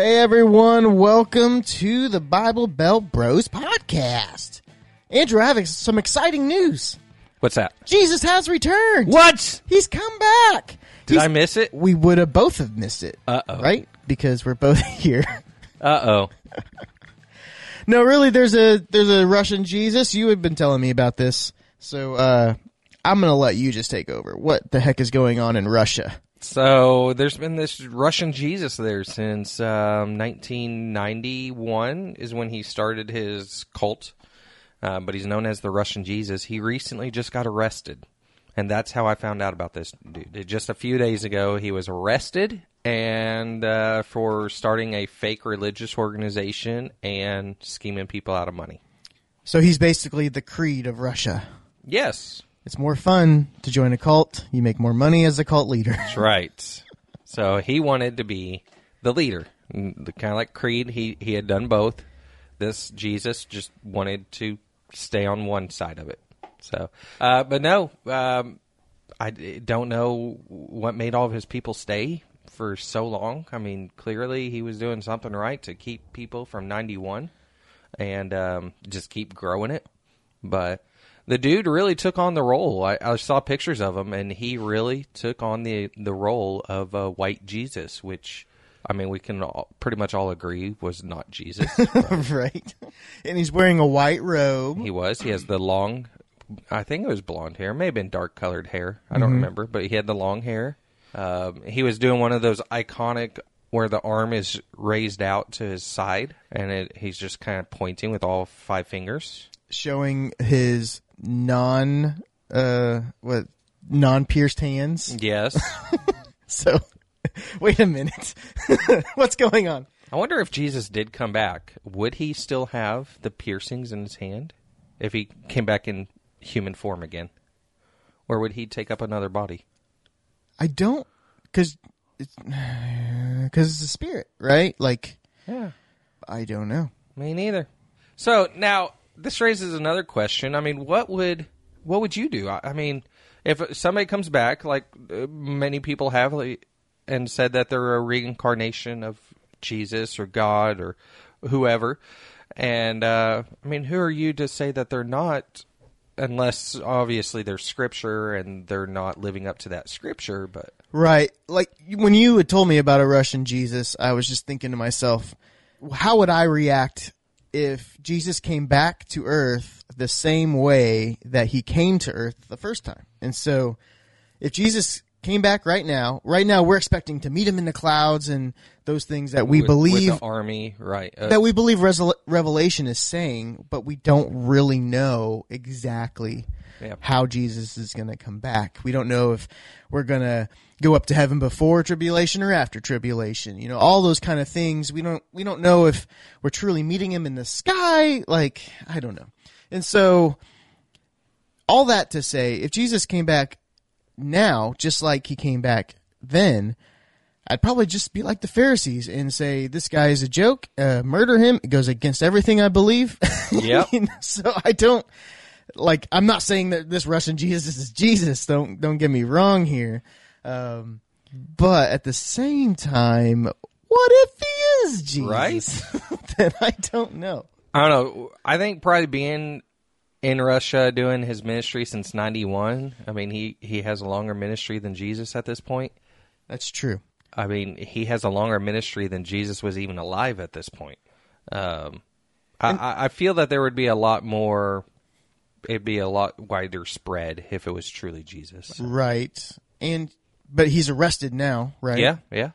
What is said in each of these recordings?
Hey everyone, welcome to the Bible Belt Bros podcast. Andrew, I have some exciting news. What's that? Jesus has returned. What? He's come back. Did I miss it? We would have both have missed it. Uh-oh. Right? Because we're both here. Uh-oh. No, really, there's a Russian Jesus. You had been telling me about this. So I'm going to let you just take over. What the heck is going on in Russia? So there's been this Russian Jesus there since 1991 is when he started his cult, but he's known as the Russian Jesus. He recently just got arrested, and that's how I found out about this dude. Just a few days ago, he was arrested and for starting a fake religious organization and scheming people out of money. So he's basically the Creed of Russia. Yes. It's more fun to join a cult. You make more money as a cult leader. That's right. So he wanted to be the leader. Kind of like Creed, he had done both. This Jesus just wanted to stay on one side of it. So, but no, I don't know what made all of his people stay for so long. I mean, clearly he was doing something right to keep people from 91 and just keep growing it. But the dude really took on the role. I saw pictures of him, and he really took on the role of a white Jesus, which, I mean, we can pretty much all agree was not Jesus. But... Right. And he's wearing a white robe. He was. He has the long, I think it was blonde hair. It may have been dark-colored hair. I don't remember, but he had the long hair. He was doing one of those iconic where the arm is raised out to his side, and he's just kind of pointing with all five fingers. Showing his... non-pierced hands. Yes. So, wait a minute. What's going on? I wonder if Jesus did come back, would he still have the piercings in his hand if he came back in human form again? Or would he take up another body? I don't, because it's a spirit, right? Like, yeah. I don't know. Me neither. So, now... This raises another question. I mean, what would you do? I mean, if somebody comes back, like many people have, and said that they're a reincarnation of Jesus or God or whoever, and I mean, who are you to say that they're not? Unless obviously there's scripture and they're not living up to that scripture, but right. Like when you had told me about a Russian Jesus, I was just thinking to myself, how would I react? If Jesus came back to earth the same way that he came to earth the first time. And so if Jesus came back right now we're expecting to meet him in the clouds and those things that we believe with the army, right? That we believe Revelation is saying, but we don't really know exactly how Jesus is going to come back. We don't know if we're going to go up to heaven before tribulation or after tribulation. You know, all those kind of things. We don't know if we're truly meeting him in the sky. Like, I don't know. And so all that to say, if Jesus came back now, just like he came back then, I'd probably just be like the Pharisees and say, this guy is a joke, murder him. It goes against everything I believe. Yeah. So I don't... Like, I'm not saying that this Russian Jesus is Jesus. Don't get me wrong here. But at the same time, what if he is Jesus? Right? Then I don't know. I don't know. I think probably being in Russia doing his ministry since 91. I mean, he has a longer ministry than Jesus at this point. That's true. I mean, he has a longer ministry than Jesus was even alive at this point. I feel that there would be a lot more... It'd be a lot wider spread if it was truly Jesus. Right. But he's arrested now, right? Yeah, yeah.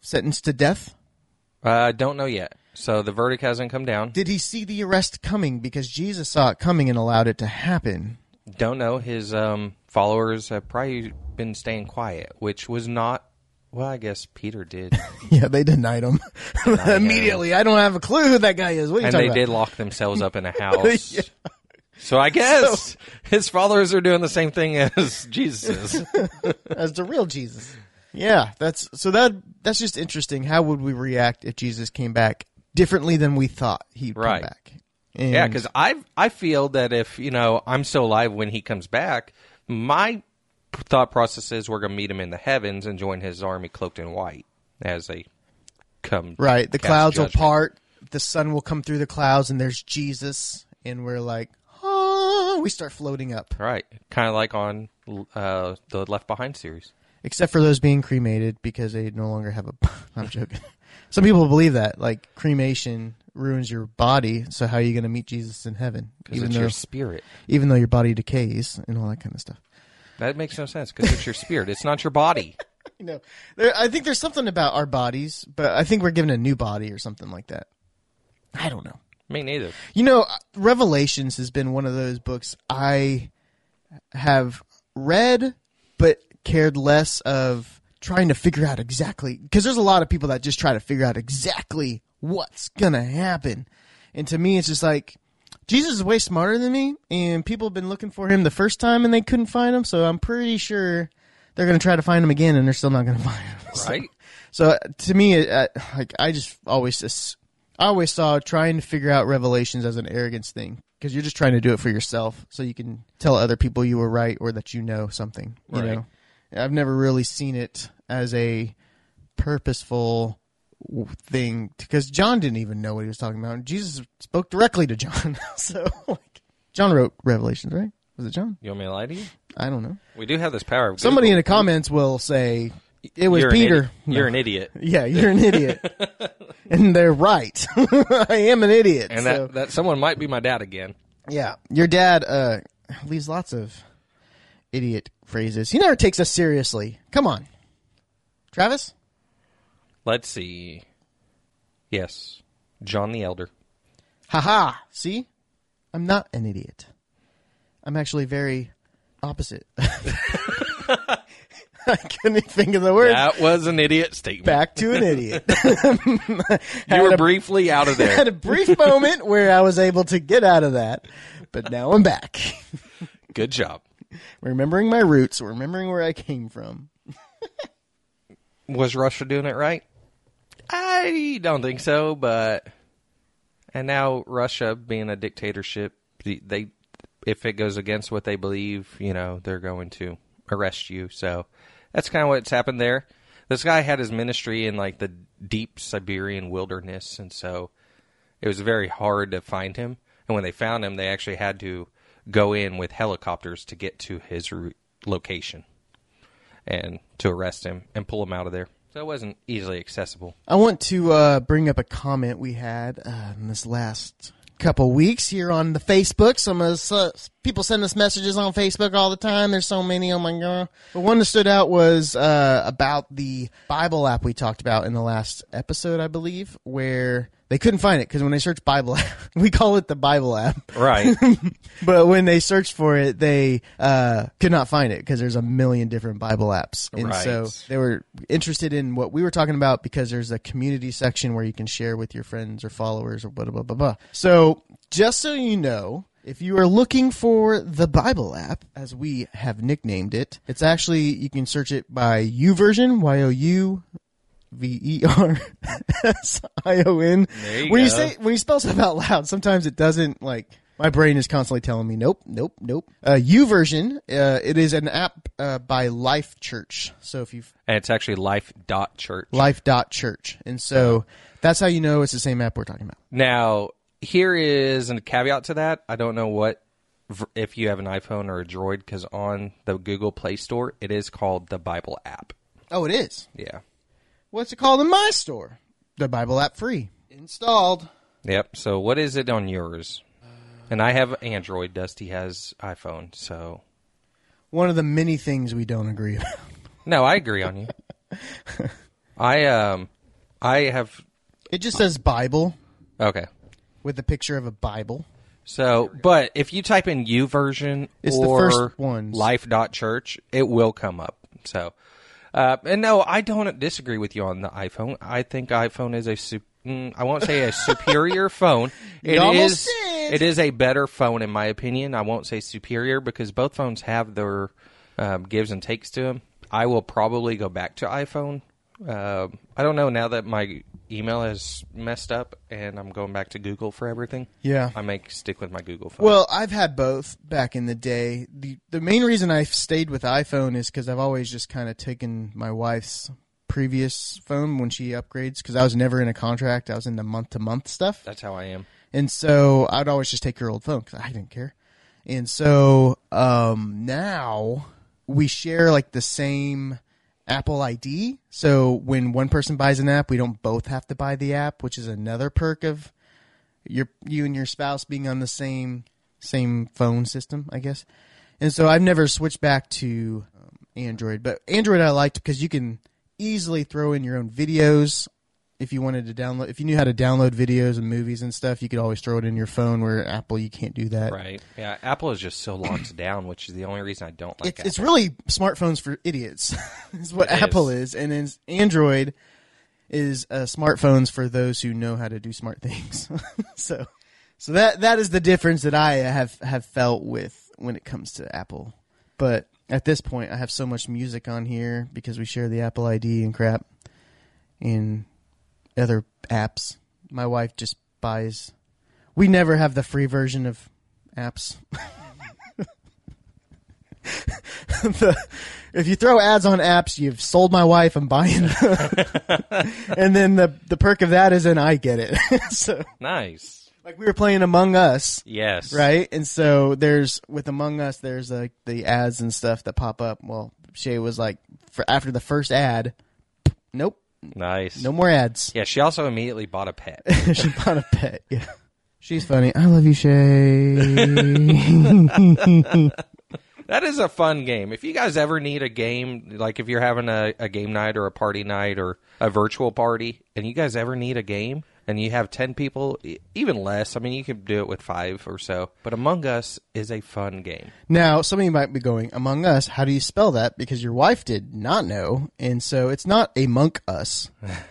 Sentenced to death? I don't know yet. So the verdict hasn't come down. Did he see the arrest coming? Because Jesus saw it coming and allowed it to happen. Don't know. His followers have probably been staying quiet, which was not... Well, I guess Peter did. Yeah, they denied him immediately. I don't have a clue who that guy is. What are you talking about? And they did lock themselves up in a house. Yeah. So I guess his followers are doing the same thing as Jesus is. As the real Jesus. Yeah, that's just interesting. How would we react if Jesus came back differently than we thought he'd come back? And yeah, because I feel that if, you know, I'm still alive when he comes back, my thought process is we're going to meet him in the heavens and join his army cloaked in white as a come. Right. The clouds will part. The sun will come through the clouds, and there's Jesus. And we're like, oh, we start floating up. Right. Kind of like on the Left Behind series. Except for those being cremated because they no longer have a... I'm joking. Some people believe that. Like, cremation ruins your body, so how are you going to meet Jesus in heaven? Because it's your spirit. Even though your body decays and all that kind of stuff. That makes no sense because it's your spirit. It's not your body. You know, I think there's something about our bodies, but I think we're given a new body or something like that. I don't know. Me neither. You know, Revelations has been one of those books I have read but cared less of trying to figure out exactly, because there's a lot of people that just try to figure out exactly what's going to happen. And to me, it's just like, Jesus is way smarter than me, and people have been looking for him the first time, and they couldn't find him, so I'm pretty sure they're going to try to find him again, and they're still not going to find him. Right. So to me, I always saw trying to figure out Revelations as an arrogance thing, because you're just trying to do it for yourself so you can tell other people you were right or that you know something. Right. You know? I've never really seen it as a purposeful thing, because John didn't even know what he was talking about, and Jesus spoke directly to John. So, like, John wrote Revelations, right? Was it John? You want me to lie to you? I don't know. We do have this power of somebody in the comments will say... It was Peter. You're an idiot. Yeah, you're an idiot. And they're right. I am an idiot. And so that someone might be my dad again. Yeah. Your dad leaves lots of idiot phrases. He never takes us seriously. Come on. Travis? Let's see. Yes. John the Elder. Haha. See? I'm not an idiot. I'm actually very opposite. I couldn't think of the word. That was an idiot statement. Back to an idiot. You were briefly out of there. I had a brief moment where I was able to get out of that, but now I'm back. Good job. Remembering my roots, remembering where I came from. Was Russia doing it right? I don't think so, but... And now Russia, being a dictatorship, they if it goes against what they believe, you know, they're going to arrest you, so... That's kind of what's happened there. This guy had his ministry in like the deep Siberian wilderness, and so it was very hard to find him. And when they found him, they actually had to go in with helicopters to get to his location and to arrest him and pull him out of there. So it wasn't easily accessible. I want to bring up a comment we had in this last couple weeks here on the Facebook. Some of us, people send us messages on Facebook all the time. There's so many. Oh, my God. But one that stood out was about the Bible app we talked about in the last episode, I believe, where they couldn't find it because when they searched Bible app, we call it the Bible app. Right. But when they searched for it, they could not find it because there's a million different Bible apps. And right. So they were interested in what we were talking about because there's a community section where you can share with your friends or followers or blah, blah, blah, blah. So just so you know, if you are looking for the Bible app, as we have nicknamed it, it's actually, you can search it by YouVersion, YouVersion. When you spell stuff out loud, sometimes it doesn't, like, my brain is constantly telling me, nope, nope, nope. YouVersion, it is an app by Life.Church. So if you've... And it's actually Life.Church. Life.Church. And so that's how you know it's the same app we're talking about. Now... Here is a caveat to that. I don't know what if you have an iPhone or a Droid, because on the Google Play Store, it is called the Bible app. Oh, it is? Yeah. What's it called in my store? The Bible app free. Installed. Yep. So what is it on yours? And I have Android. Dusty has iPhone, so. One of the many things we don't agree about. No, I agree on you. I have. It just says Bible. Okay. With a picture of a Bible. So, but if you type in YouVersion or Life.Church, it will come up. So, and no, I don't disagree with you on the iPhone. I think iPhone is I won't say a superior phone. It is a better phone in my opinion. I won't say superior because both phones have their gives and takes to them. I will probably go back to iPhone. I don't know now that my email is messed up and I'm going back to Google for everything. Yeah. I may stick with my Google phone. Well, I've had both back in the day. The main reason I've stayed with iPhone is because I've always just kind of taken my wife's previous phone when she upgrades, because I was never in a contract. I was in the month-to-month stuff. That's how I am. And so I'd always just take her old phone because I didn't care. And so now we share like the same Apple ID. So when one person buys an app, we don't both have to buy the app, which is another perk of you and your spouse being on the same phone system, I guess. And so I've never switched back to Android. But Android I liked because you can easily throw in your own videos if you wanted to download. If you knew how to download videos and movies and stuff, you could always throw it in your phone, where Apple, you can't do that. Right. Yeah, Apple is just so locked down, which is the only reason I don't like Apple. It's really smartphones for idiots is what Apple is. And then Android is smartphones for those who know how to do smart things. So that is the difference that I have felt with when it comes to Apple. But at this point, I have so much music on here because we share the Apple ID and crap and other apps. My wife just buys. We never have the free version of apps. If you throw ads on apps, you've sold my wife. I'm buying them. And then the perk of that is, and I get it. So nice. Like we were playing Among Us. Yes. Right? And so with Among Us, there's like the ads and stuff that pop up. Well, Shay was like, after the first ad, nope. Nice. No more ads. Yeah, she also immediately bought a pet. She bought a pet, yeah. She's funny. I love you, Shay. That is a fun game. If you guys ever need a game, like if you're having a game night or a party night or a virtual party, and you guys ever need a game, and you have 10 people, even less. I mean, you could do it with 5 or so. But Among Us is a fun game. Now, some of you might be going, Among Us, how do you spell that? Because your wife did not know. And so it's not Among Us.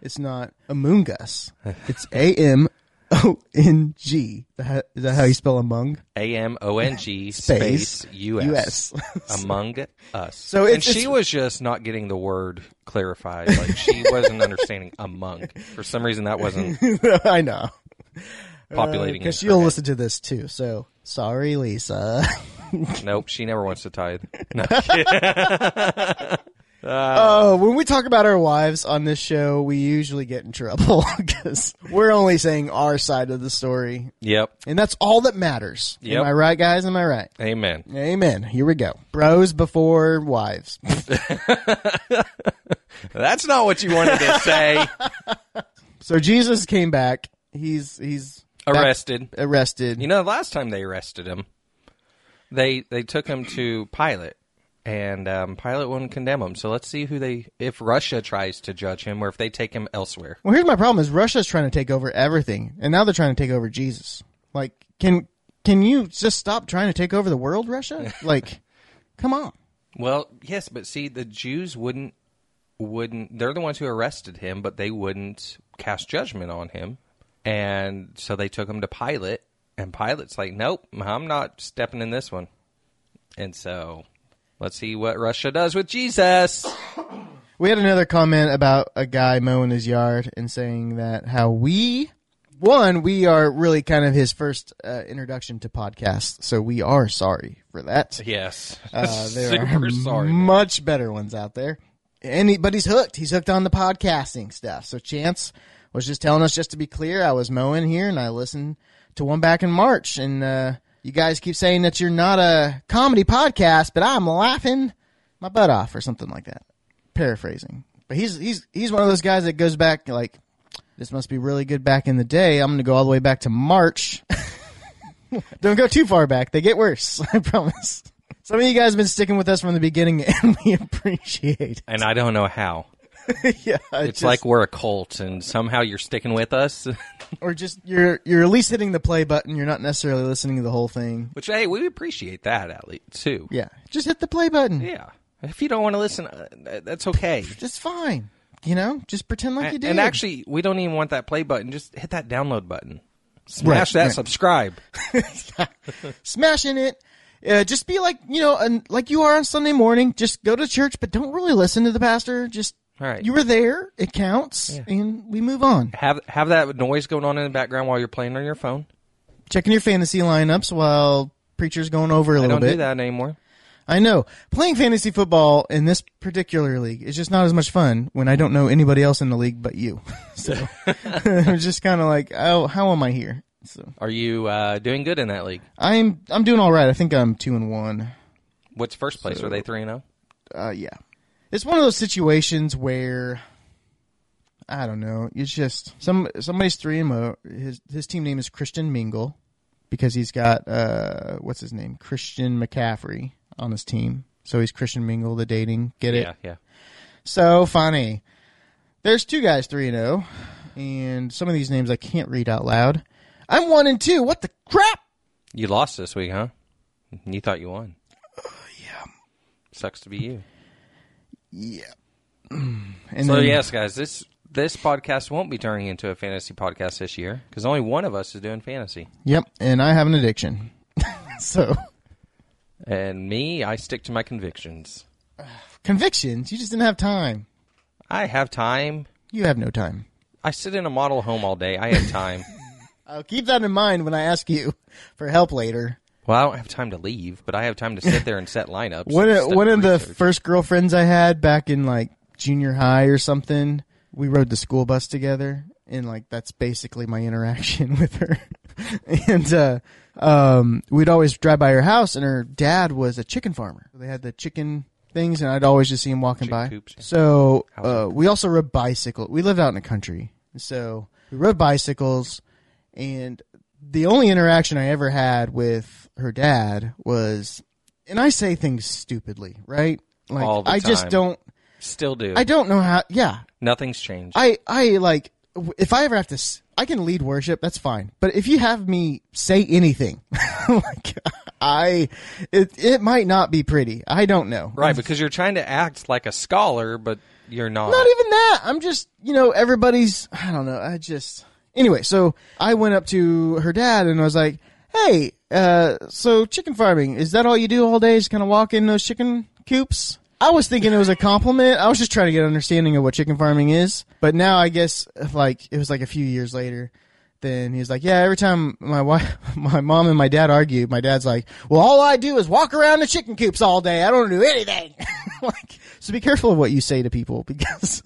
It's not Among Us. It's A-M-O-N-G. Is that how you spell among? A-M-O-N-G space U-S. Among Us. So she was just not getting the word clarified. Like she wasn't understanding among. For some reason that wasn't I know. Populating. Because she'll listen to this too. So sorry, Lisa. Nope, she never wants to tithe. No. When we talk about our wives on this show, we usually get in trouble because we're only saying our side of the story. Yep. And that's all that matters. Yep. Am I right, guys? Am I right? Amen. Amen. Here we go. Bros before wives. That's not what you wanted to say. So Jesus came back. He's arrested. You know, the last time they arrested him, they took him to Pilate. And Pilate wouldn't condemn him. So let's see if Russia tries to judge him or if they take him elsewhere. Well, here's my problem is Russia's trying to take over everything. And now they're trying to take over Jesus. Like, can you just stop trying to take over the world, Russia? Like, come on. Well, yes, but see, the Jews wouldn't they're the ones who arrested him, but they wouldn't cast judgment on him. And so they took him to Pilate. And Pilate's like, nope, I'm not stepping in this one. And so let's see what Russia does with Jesus. We had another comment about a guy mowing his yard and saying that how we are really kind of his first introduction to podcasts. So we are sorry for that. Yes. There are much better ones out there. But he's hooked. He's hooked on the podcasting stuff. So Chance was just telling us, just to be clear, I was mowing here and I listened to one back in March and, you guys keep saying that you're not a comedy podcast, but I'm laughing my butt off or something like that. Paraphrasing. But he's one of those guys that goes back like, this must be really good back in the day. I'm going to go all the way back to March. Don't go too far back. They get worse. I promise. Some of you guys have been sticking with us from the beginning, and we appreciate it. And I don't know how. Yeah, it's like we're a cult, and somehow you're sticking with us, or just you're at least hitting the play button. You're not necessarily listening to the whole thing. Which hey, we appreciate that at least too. Yeah, just hit the play button. Yeah, if you don't want to listen, that's okay. Just fine. You know, just pretend like you did. And actually, we don't even want that play button. Just hit that download button. Smash that subscribe. Smashing it. Just be like like you are on Sunday morning. Just go to church, but don't really listen to the pastor. Just. All right. You were there. It counts, and we move on. Have that noise going on in the background while you're playing on your phone. Checking your fantasy lineups while preacher's going over a little bit. I don't do that anymore. I know. Playing fantasy football in this particular league is just not as much fun when I don't know anybody else in the league but you. So I'm just kind of like, oh, how am I here? So. Are you doing good in that league? I'm doing all right. I think I'm 2-1. What's first place? Are they 3-0? Yeah. It's one of those situations where I don't know. It's just somebody's 3-0. His team name is Christian Mingle because he's got what's his name? Christian McCaffrey on his team. So he's Christian Mingle, the dating. Get it? Yeah. So funny. There's two guys 3-0, and some of these names I can't read out loud. I'm 1-2. What the crap? You lost this week, huh? You thought you won. Yeah. Sucks to be you. Yeah. And so, yes, guys, this podcast won't be turning into a fantasy podcast this year because only one of us is doing fantasy. Yep, and I have an addiction. So. And me, I stick to my convictions. Convictions? You just didn't have time. I have time. You have no time. I sit in a model home all day. I have time. I'll keep that in mind when I ask you for help later. Well, I don't have time to leave, but I have time to sit there and set lineups. One of the first girlfriends I had back in, like, junior high or something, we rode the school bus together, and, like, that's basically my interaction with her. And we'd always drive by her house, and her dad was a chicken farmer. They had the chicken things, and I'd always just see him walking by. Coops. So we also rode bicycles. We lived out in the country, so we rode bicycles. And the only interaction I ever had with her dad was, and I say things stupidly, right? Like, all the time. I just don't. Still do. I don't know how. Yeah. Nothing's changed. I if I ever have to, I can lead worship. That's fine. But if you have me say anything, like it might not be pretty. I don't know. Right. Because you're trying to act like a scholar, but you're not. Not even that. I'm just, everybody's, I don't know. I just. Anyway, so I went up to her dad and I was like, hey, so chicken farming, is that all you do all day is kind of walk in those chicken coops? I was thinking it was a compliment. I was just trying to get an understanding of what chicken farming is. But now I guess like it was like a few years later, then he was like, yeah, every time my mom and my dad argue, my dad's like, well, all I do is walk around the chicken coops all day. I don't do anything. So be careful of what you say to people because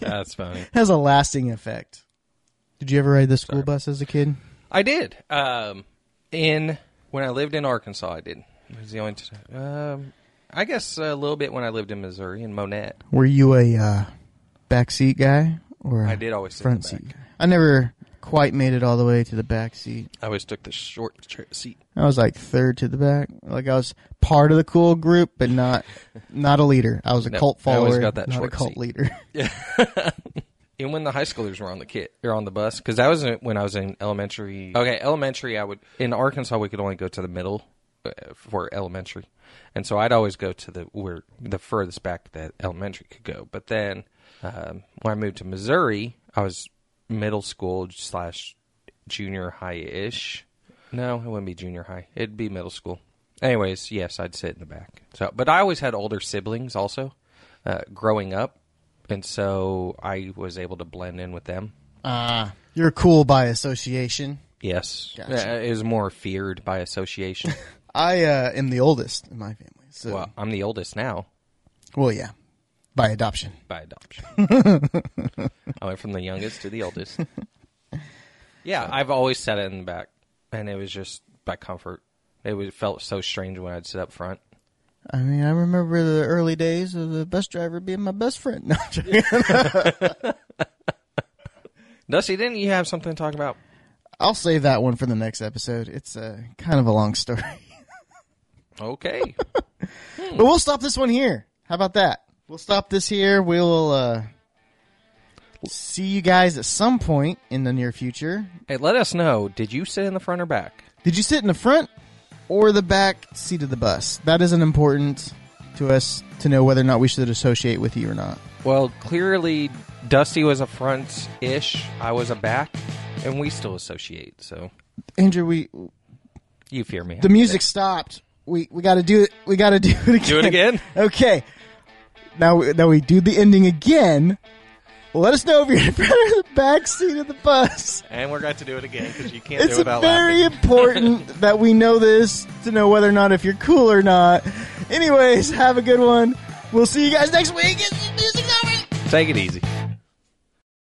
that's funny. It has a lasting effect. Did you ever ride the school bus as a kid? I did. When I lived in Arkansas, I did. It was the only I guess a little bit when I lived in Missouri, in Monette. Were you a backseat guy? Or I did always front seat guy. I never quite made it all the way to the back seat. I always took the short seat. I was like third to the back. Like I was part of the cool group, but not a leader. I was a cult follower, I always got that not short a cult seat. Leader. Yeah. And when the high schoolers were on the bus, because that was when I was in elementary. Okay, elementary, in Arkansas, we could only go to the middle for elementary. And so I'd always go to where the furthest back that elementary could go. But then when I moved to Missouri, I was middle school / junior high-ish. No, it wouldn't be junior high. It'd be middle school. Anyways, yes, I'd sit in the back. So, but I always had older siblings also growing up. And so I was able to blend in with them. You're cool by association. Yes. Gotcha. It was more feared by association. I am the oldest in my family. So. Well, I'm the oldest now. Well, yeah. By adoption. I went from the youngest to the oldest. Yeah, so. I've always sat in the back. And it was just by comfort. It felt so strange when I'd sit up front. I mean, I remember the early days of the bus driver being my best friend. No, Dusty, didn't you have something to talk about? I'll save that one for the next episode. It's kind of a long story. Okay. But we'll stop this one here. How about that? We'll stop this here. We'll see you guys at some point in the near future. Hey, let us know. Did you sit in the front or back? Did you sit in the front? Or the back seat of the bus. That isn't important to us to know whether or not we should associate with you or not. Well, clearly, Dusty was a front-ish. I was a back. And we still associate, so. Andrew, you fear me. The music stopped. We got to do it. We got to do it again. Do it again? Okay. Now we do the ending again. Let us know if you're in front or the back seat of the bus. And we're going to do it again because you can't do it without laughing. It's very important that we know this to know whether or not if you're cool or not. Anyways, have a good one. We'll see you guys next week. It's music's over. Take it easy.